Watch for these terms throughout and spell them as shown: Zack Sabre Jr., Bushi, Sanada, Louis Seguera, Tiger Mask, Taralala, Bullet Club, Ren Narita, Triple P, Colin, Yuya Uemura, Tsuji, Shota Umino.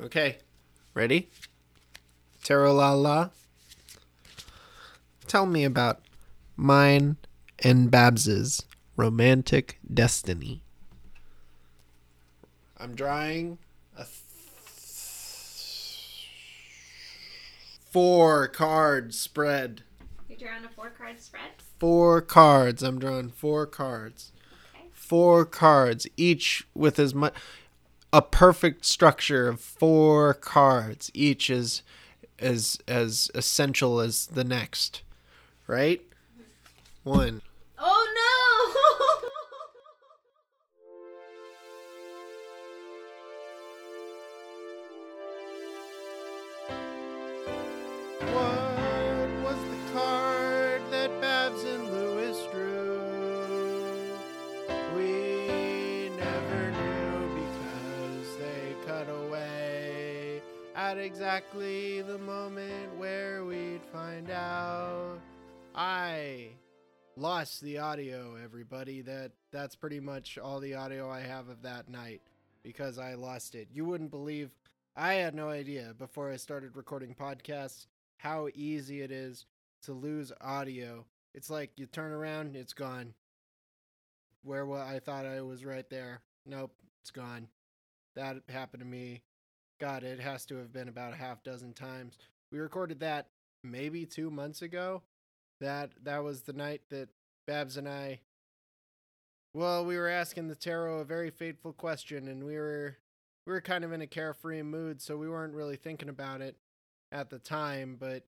Okay, ready? Taralala. Tell me about mine and Babs's romantic destiny. I'm drawing a four-card spread. You're drawing a four-card spread? 4 cards. I'm drawing 4 cards. Okay. 4 cards, each with as much... A perfect structure of 4 cards, each is as essential as the next, right? 1. Oh no! What was the card that Babs and Louis drew? We never knew because they cut away at exactly the moment where we'd find out. I lost the audio, everybody. That's pretty much all the audio I have of that night because I lost it. You wouldn't believe I had no idea before I started recording podcasts how easy it is to lose audio. It's like you turn around, it's gone. I thought I was right there. Nope, it's gone. That happened to me. God, it has to have been about a half dozen times. We recorded that maybe 2 months ago. That was the night that Babs and I, we were asking the tarot a very fateful question, and we were kind of in a carefree mood, so we weren't really thinking about it at the time, but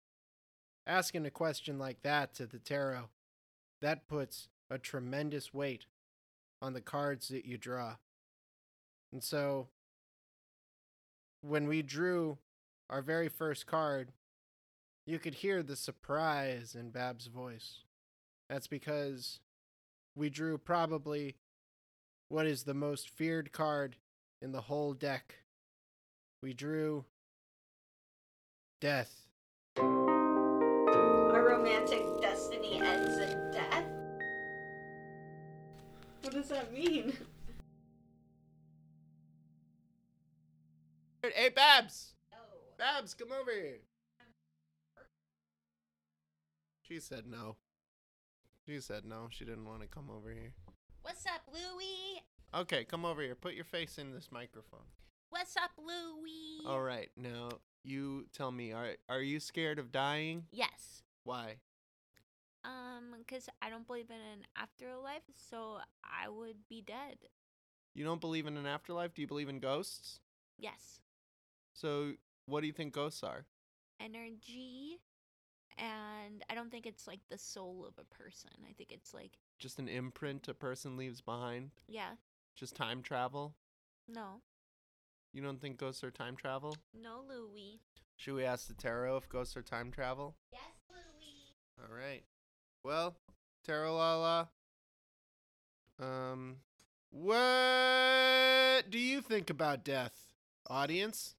asking a question like that to the tarot, that puts a tremendous weight on the cards that you draw. And so when we drew our very first card, you could hear the surprise in Bab's voice. That's because we drew probably what is the most feared card in the whole deck. We drew death. Our romantic destiny ends in death? What does that mean? Hey, Babs! Oh. Babs, come over here. She said no. She didn't want to come over here. What's up, Louis? Okay, come over here. Put your face in this microphone. What's up, Louis? All right, now... You tell me, are you scared of dying? Yes. Why? Because I don't believe in an afterlife, so I would be dead. You don't believe in an afterlife? Do you believe in ghosts? Yes. So what do you think ghosts are? Energy, and I don't think it's like the soul of a person. I think it's like... Just an imprint a person leaves behind? Yeah. Just time travel? No. You don't think ghosts are time travel? No, Louis. Should we ask the tarot if ghosts are time travel? Yes, Louis. All right. Well, Taralala, what do you think about death, audience?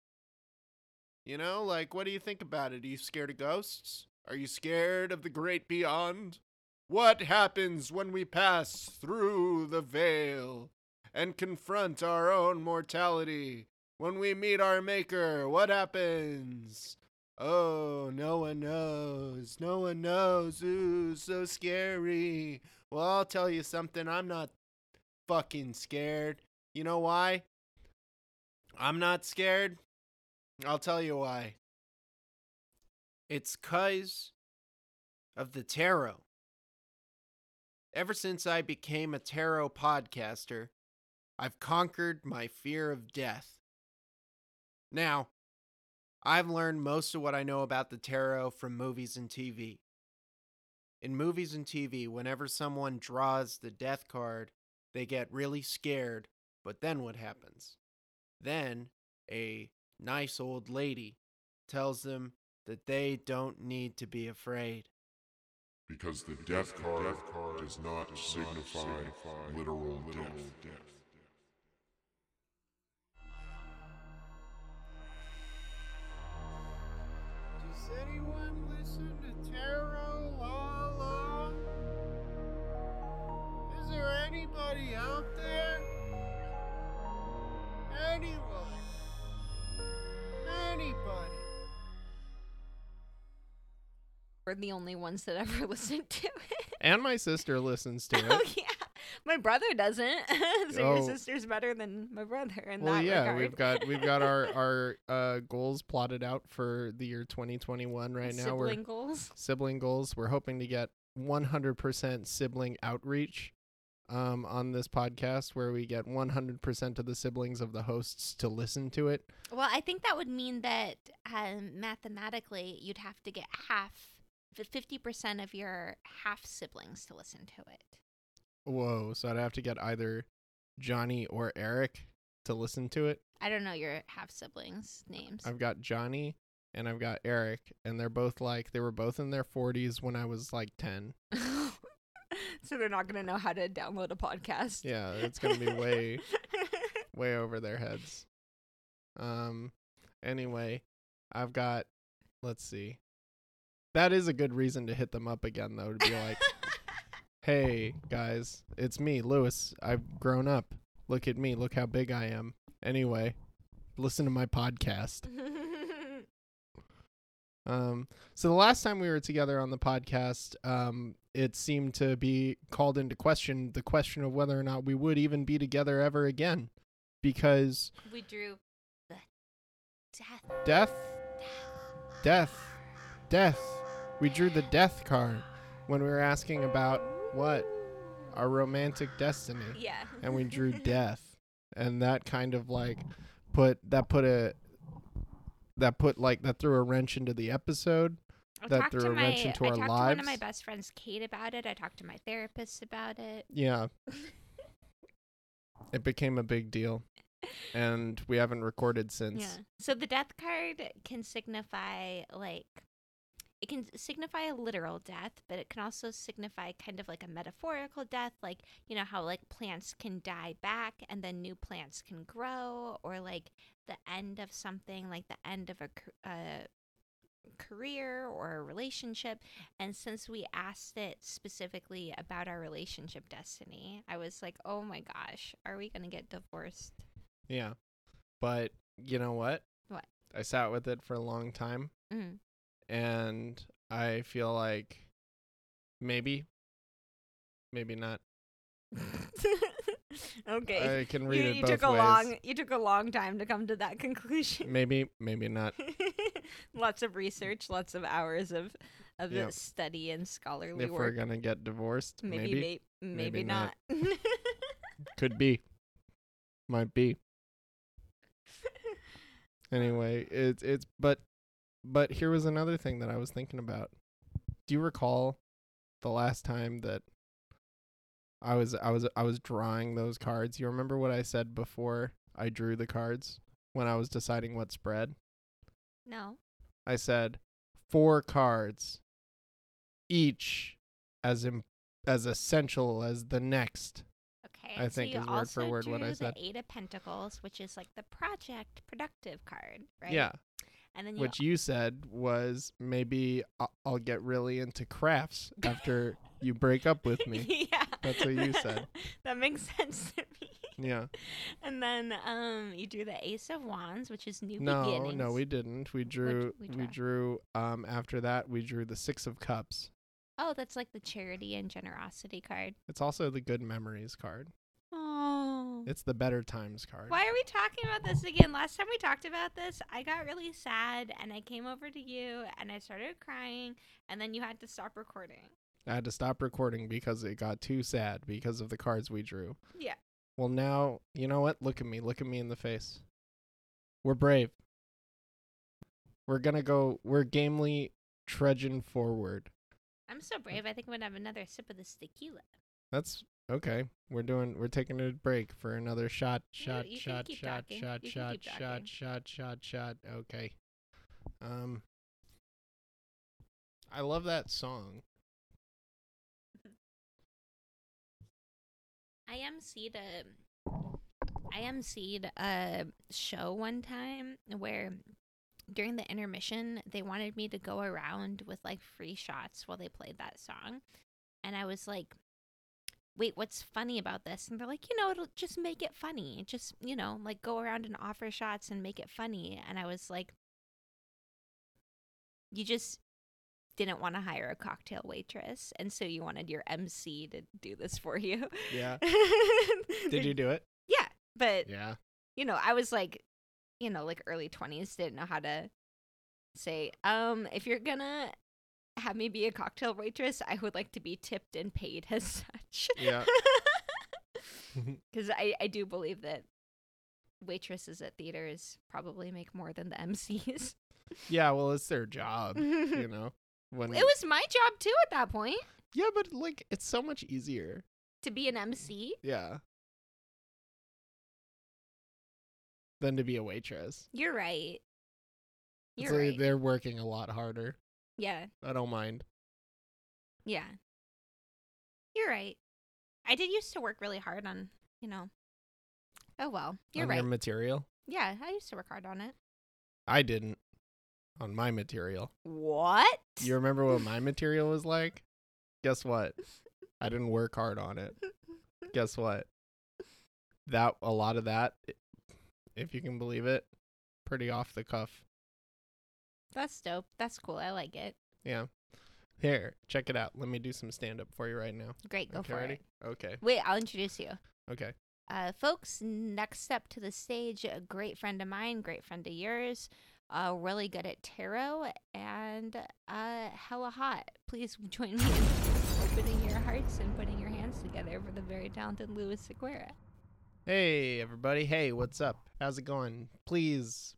You know, like, what do you think about it? Are you scared of ghosts? Are you scared of the great beyond? What happens when we pass through the veil and confront our own mortality? When we meet our maker, what happens? Oh, no one knows. No one knows. Ooh, so scary. Well, I'll tell you something. I'm not fucking scared. You know why? I'm not scared. I'll tell you why. It's 'cause of the tarot. Ever since I became a tarot podcaster, I've conquered my fear of death. Now, I've learned most of what I know about the tarot from movies and TV. In movies and TV, whenever someone draws the death card, they get really scared, but then what happens? Then, a nice old lady tells them that they don't need to be afraid. Because the death card does not signify literal death. Does anyone listen to Taralala? Is there anybody out there? Anyone? anybody. We're the only ones that ever listened to it. And my sister listens to it. Oh, yeah. My brother doesn't. So your sister's better than my brother in that regard. We've got our goals plotted out for the year 2021 right now. Sibling goals. We're hoping to get 100% sibling outreach on this podcast, where we get 100% of the siblings of the hosts to listen to it. Well, I think that would mean that mathematically you'd have to get 50% of your half siblings to listen to it. Whoa, so I'd have to get either Johnny or Eric to listen to it. I don't know your half-siblings' names. I've got Johnny and I've got Eric, and they're both like, they were both in their 40s when I was like 10. So they're not going to know how to download a podcast. Yeah, it's going to be way, way over their heads. Anyway, I've got, let's see. That is a good reason to hit them up again, though, to be like, hey, guys, it's me, Louis. I've grown up. Look at me. Look how big I am. Anyway, listen to my podcast. So the last time we were together on the podcast, it seemed to be called into question, the question of whether or not we would even be together ever again, because we drew the death. We drew the death card when we were asking about what our romantic destiny, and we drew death, and that kind of like that threw a wrench into the episode. I talked to one of my best friends, Kate, about it. I talked to my therapist about it. Yeah. It became a big deal, and we haven't recorded since. Yeah. So the death card can signify it can signify a literal death, but it can also signify kind of like a metaphorical death, like, you know, how like plants can die back and then new plants can grow, or like the end of something, like the end of a career or a relationship. And since we asked it specifically about our relationship destiny, I was like, oh my gosh, are we going to get divorced? Yeah. But you know what? What? I sat with it for a long time. Mm-hmm. And I feel like maybe not. Okay. I can read it both ways. You took a long time to come to that conclusion. Maybe not. Lots of research, lots of hours of study and scholarly work. If we're gonna get divorced, maybe not. Could be. Might be. Anyway, But here was another thing that I was thinking about. Do you recall the last time that I was drawing those cards? You remember what I said before I drew the cards when I was deciding what spread? No. I said 4 cards, each as essential as the next. Okay. I think is word for word what I said. The 8 of Pentacles, which is like the productive card, right? Yeah. And then which you said was, maybe I'll get really into crafts after you break up with me. Yeah. That's what you said. That makes sense to me. Yeah. And then you drew the Ace of Wands, which is new beginnings. No, we didn't. We drew after that we drew the 6 of Cups. Oh, that's like the charity and generosity card. It's also the good memories card. It's the better times card. Why are we talking about this again? Last time we talked about this, I got really sad, and I came over to you, and I started crying, and then you had to stop recording. I had to stop recording because it got too sad because of the cards we drew. Yeah. Well, now, you know what? Look at me in the face. We're brave. We're gamely trudging forward. I'm so brave, I think I'm going to have another sip of this tequila. That's... Okay, we're taking a break for another shot. Okay. I love that song. I emceed a show one time where during the intermission they wanted me to go around with like free shots while they played that song, and I was like, wait, what's funny about this? And they're like, you know, it'll just make it funny. Just, you know, like go around and offer shots and make it funny. And I was like, you just didn't want to hire a cocktail waitress, and so you wanted your MC to do this for you. Yeah. Did you do it? Yeah. But, yeah, you know, I was like, you know, like early 20s, didn't know how to say, if you're going to have me be a cocktail waitress, I would like to be tipped and paid as such. Yeah. Because I do believe that waitresses at theaters probably make more than the MCs. Yeah, well, it's their job, you know. It was my job, too, at that point. Yeah, but, like, it's so much easier. To be an MC? Yeah. Than to be a waitress. You're right. You're right. They're working a lot harder. Yeah. I don't mind. Yeah. You're right. I did used to work really hard on, you know. Oh, well. You're right. On your material? Yeah, I used to work hard on it. I didn't. On my material. What? You remember what my material was like? Guess what? I didn't work hard on it. Guess what? A lot of that, if you can believe it, pretty off the cuff. That's dope. That's cool. I like it. Yeah. Here, check it out. Let me do some stand-up for you right now. Great. Go for it. Okay. Wait, I'll introduce you. Okay. Folks, next up to the stage, a great friend of mine, great friend of yours, really good at tarot, and hella hot. Please join me in opening your hearts and putting your hands together for the very talented Louis Seguera. Hey, everybody. Hey, what's up? How's it going? Please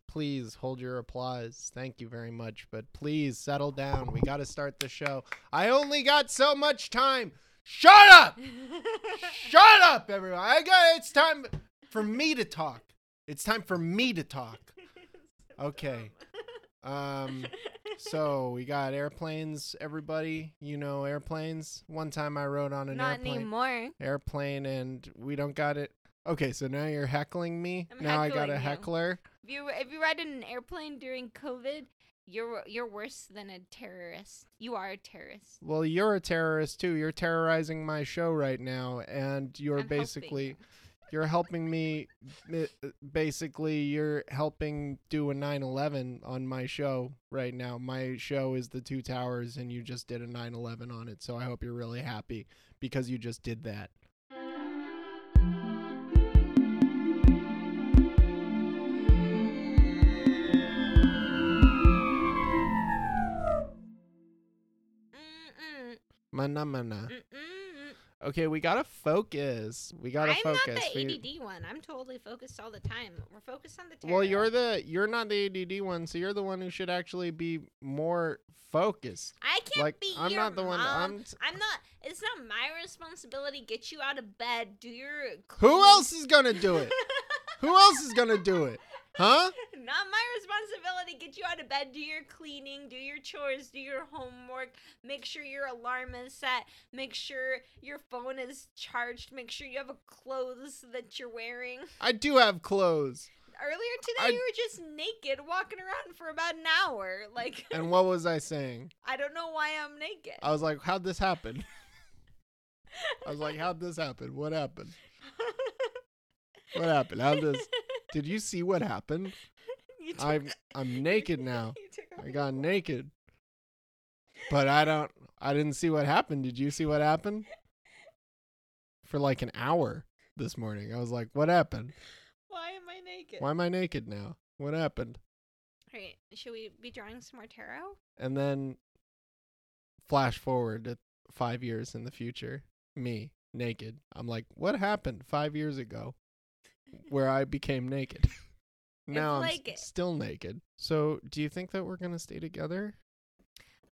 hold your applause. Thank you very much, but please settle down. We got to start the show. I only got so much time. Shut up! Shut up, everyone. It's time for me to talk. It's time for me to talk. Okay. So we got airplanes, everybody. You know airplanes. One time I rode on an airplane. Not anymore. Airplane, and we don't got it. Okay, so now you're heckling me. I got a heckler. If you ride in an airplane during COVID, you're worse than a terrorist. You are a terrorist. Well, you're a terrorist too. You're terrorizing my show right now, and you're helping me. Basically, you're helping do a 9/11 on my show right now. My show is the Two Towers, and you just did a 9/11 on it. So I hope you're really happy because you just did that. Mana mana. Mm-mm. Okay, we gotta focus. I'm not the ADD one. I'm totally focused all the time. We're focused on the tarot. Well, you're not the ADD one, so you're the one who should actually be more focused. I can't be. I'm your not the mom. One. I'm not. It's not my responsibility. Get you out of bed. Do your. Clothes. Who else is gonna do it? Who else is gonna do it? Huh? Not my responsibility. Get you out of bed, do your cleaning, do your chores, do your homework, make sure your alarm is set, make sure your phone is charged, make sure you have clothes that you're wearing. I do have clothes. Earlier today, you were just naked walking around for about an hour. Like. And what was I saying? I don't know why I'm naked. I was like, how'd this happen? What happened? What happened? Did you see what happened? I'm naked now. I got naked. But I didn't see what happened. Did you see what happened? For like an hour this morning. I was like, what happened? Why am I naked now? What happened? All right. Should we be drawing some more tarot? And then flash forward to 5 years in the future. Me, naked. I'm like, what happened 5 years ago? Where I became naked. Now like I'm still naked. So do you think that we're going to stay together?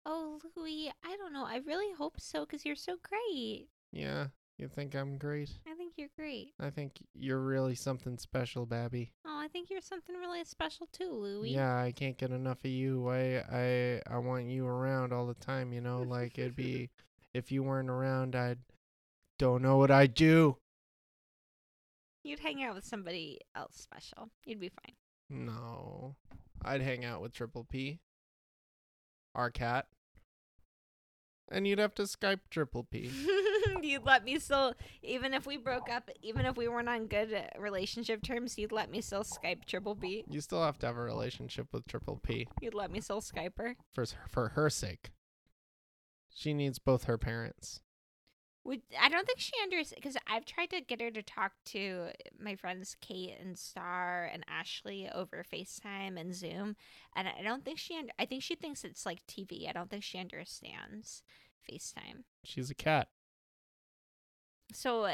Oh, Louis, I don't know. I really hope so because you're so great. Yeah, you think I'm great? I think you're great. I think you're really something special, Babby. Oh, I think you're something really special too, Louis. Yeah, I can't get enough of you. I want you around all the time, you know? Like, it'd be... If you weren't around, I don't know what I'd do. You'd hang out with somebody else special. You'd be fine. No. I'd hang out with Triple P, our cat. And you'd have to Skype Triple P. You'd let me still, even if we broke up, even if we weren't on good relationship terms, you'd let me still Skype Triple P. You still have to have a relationship with Triple P. You'd let me still Skype her? For her sake. She needs both her parents. I don't think she understands, because I've tried to get her to talk to my friends Kate and Star and Ashley over FaceTime and Zoom, and I don't think she, I think she thinks it's like TV. I don't think she understands FaceTime. She's a cat. So,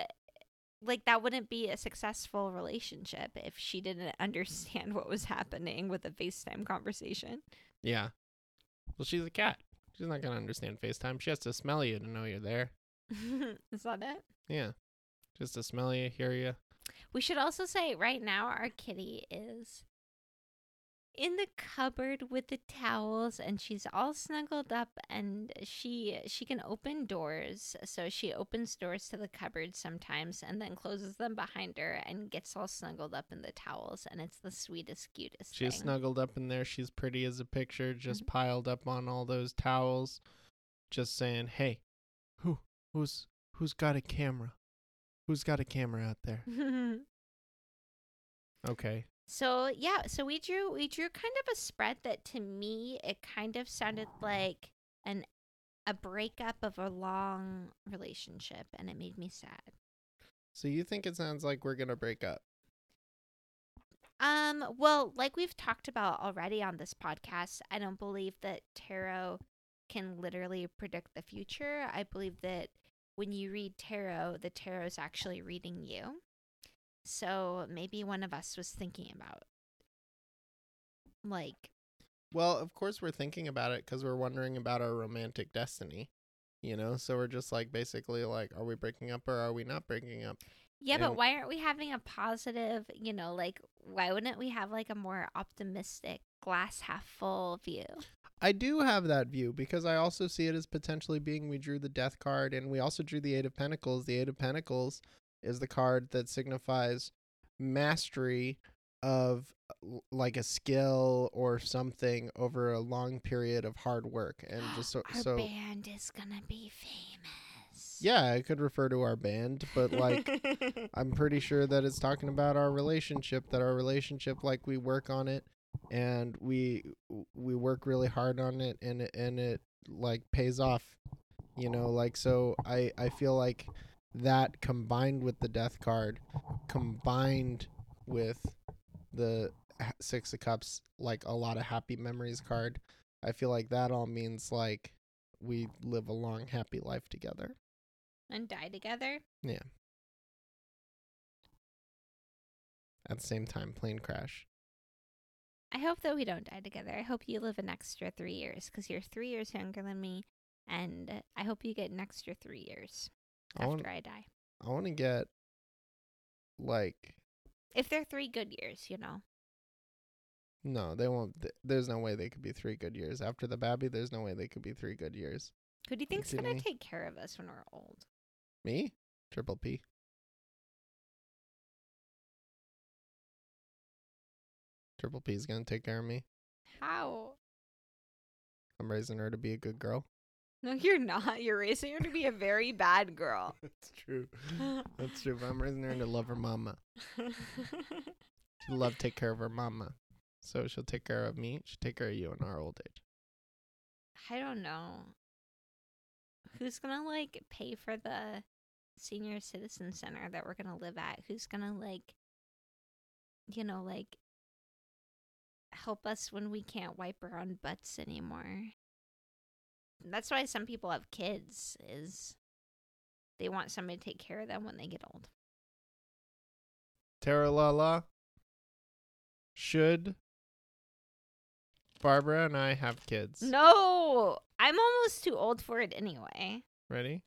like, that wouldn't be a successful relationship if she didn't understand what was happening with a FaceTime conversation. Yeah. Well, she's a cat. She's not going to understand FaceTime. She has to smell you to know you're there. Is that it? Yeah. Just to smell you, hear you. We should also say right now our kitty is in the cupboard with the towels, and she's all snuggled up, and she can open doors. So she opens doors to the cupboard sometimes and then closes them behind her and gets all snuggled up in the towels, and it's the sweetest, cutest thing. She's snuggled up in there. She's pretty as a picture, just piled up on all those towels, just saying, hey, Who's got a camera? Who's got a camera out there? Okay. So, yeah. So we drew kind of a spread that, to me, it kind of sounded like a breakup of a long relationship, and it made me sad. So you think it sounds like we're going to break up? Well, like we've talked about already on this podcast, I don't believe that tarot can literally predict the future. I believe that when you read tarot, the tarot is actually reading you. So maybe one of us was thinking about, like... Well, of course we're thinking about it because we're wondering about our romantic destiny, you know? So we're just like, basically like, are we breaking up or are we not breaking up? Yeah, but why aren't we having a positive, you know, like, why wouldn't we have like a more optimistic, glass half full view? I do have that view because I also see it as potentially being, we drew the death card and we also drew the Eight of Pentacles. The Eight of Pentacles is the card that signifies mastery of like a skill or something over a long period of hard work. And just so our band is going to be famous. Yeah, I could refer to our band, but like I'm pretty sure that it's talking about our relationship, like we work on it. And we work really hard on it, and it like pays off, you know, like, so I feel like that combined with the death card, combined with the Six of Cups, like a lot of happy memories card, I feel like that all means like we live a long, happy life together. And die together? Yeah. At the same time, plane crash. I hope that we don't die together. I hope you live an extra 3 years because you're 3 years younger than me, and I hope you get an extra 3 years after I die. I want to get, like... If they're 3 good years, you know. No, they won't. There's no way they could be 3 good years. After the baby, there's no way they could be 3 good years. Who do you think's going to take care of us when we're old? Me? Triple P. Triple P is going to take care of me. How? I'm raising her to be a good girl. No, you're not. You're raising her to be a very bad girl. That's true. That's true. But I'm raising her to love her mama. She'll love to take care of her mama. So she'll take care of me. She'll take care of you in our old age. I don't know. Who's going to, like, pay for the senior citizen center that we're going to live at? Who's going to, like, you know, like, help us when we can't wipe our own butts anymore? That's why some people have kids, is they want somebody to take care of them when they get old. Taralala, should Barbara and I have kids? No! I'm almost too old for it anyway. Ready?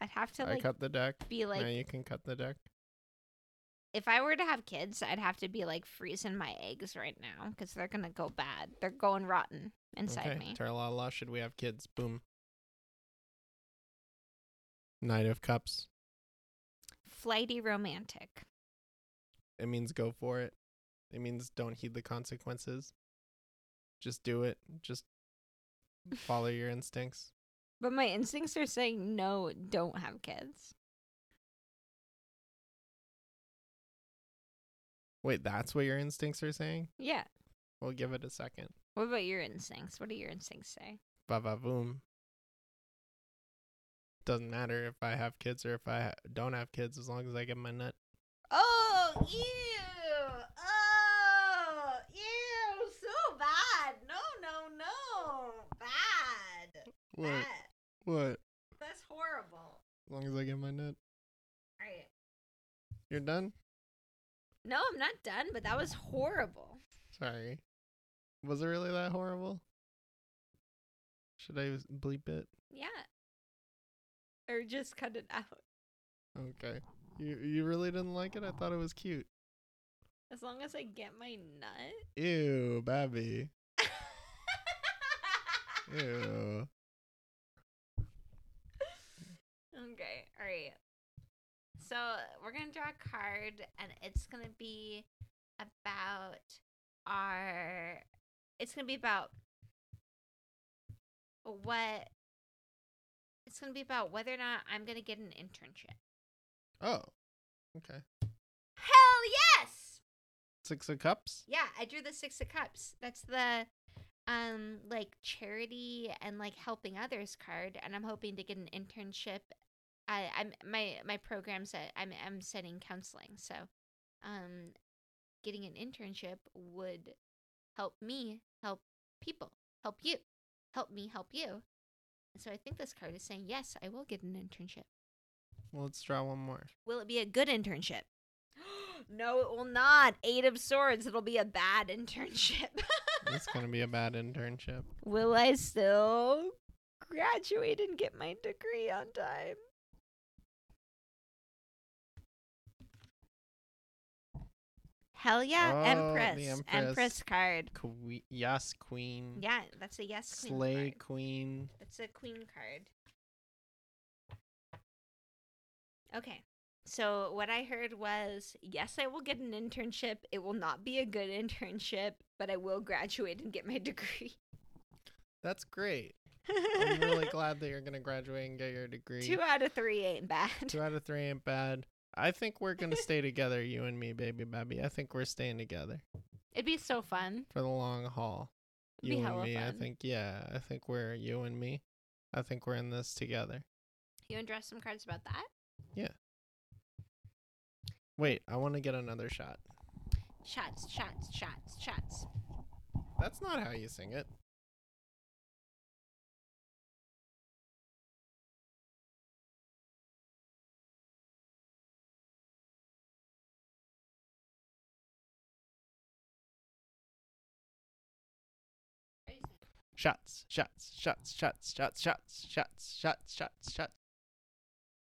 I'd have to, like, I cut the deck. Be like, now you can cut the deck. If I were to have kids, I'd have to be, like, freezing my eggs right now because they're going to go bad. They're going rotten inside me. Taralala, should we have kids? Boom. Knight of Cups. Flighty romantic. It means go for it. It means don't heed the consequences. Just do it. Just follow your instincts. But my instincts are saying, no, don't have kids. Wait, that's what your instincts are saying? Yeah. We'll give it a second. What about your instincts? What do your instincts say? Ba-ba-boom. Doesn't matter if I have kids or if I don't have kids as long as I get my nut. Oh, ew. Oh, ew. So bad. No. Bad. What? Bad. What? That's horrible. As long as I get my nut. All right. You're done? No, I'm not done, but that was horrible. Sorry. Was it really that horrible? Should I bleep it? Yeah. Or just cut it out. Okay. You really didn't like it? I thought it was cute. As long as I get my nut? Ew, baby. Ew. Okay, all right. So we're going to draw a card, and it's going to be about whether or not I'm going to get an internship. Oh, okay. Hell yes! Six of Cups? Yeah, I drew the Six of Cups. That's the, charity and, helping others card, and I'm hoping to get an internship. My program's that I'm studying counseling, so getting an internship would help me help people, help you, help me help you. And so I think this card is saying, yes, I will get an internship. Well, let's draw one more. Will it be a good internship? No, it will not. 8 of Swords. It'll be a bad internship. It's going to be a bad internship. Will I still graduate and get my degree on time? Hell yeah, oh, Empress. The Empress card. Yes, Queen. Yeah, that's a yes, Queen. Slay card. Queen. That's a Queen card. Okay, so what I heard was, yes, I will get an internship. It will not be a good internship, but I will graduate and get my degree. That's great. I'm really glad that you're going to graduate and get your degree. 2 out of 3 ain't bad. 2 out of 3 ain't bad. I think we're going to stay together, you and me, baby Bobby. I think we're staying together. It'd be so fun. For the long haul. It'd you and me, fun. I think, yeah. I think we're you and me. I think we're in this together. You want to draw some cards about that? Yeah. Wait, I want to get another shot. Shots, shots, shots, shots. That's not how you sing it. Shots, shots, shots, shots, shots, shots, shots, shots, shots,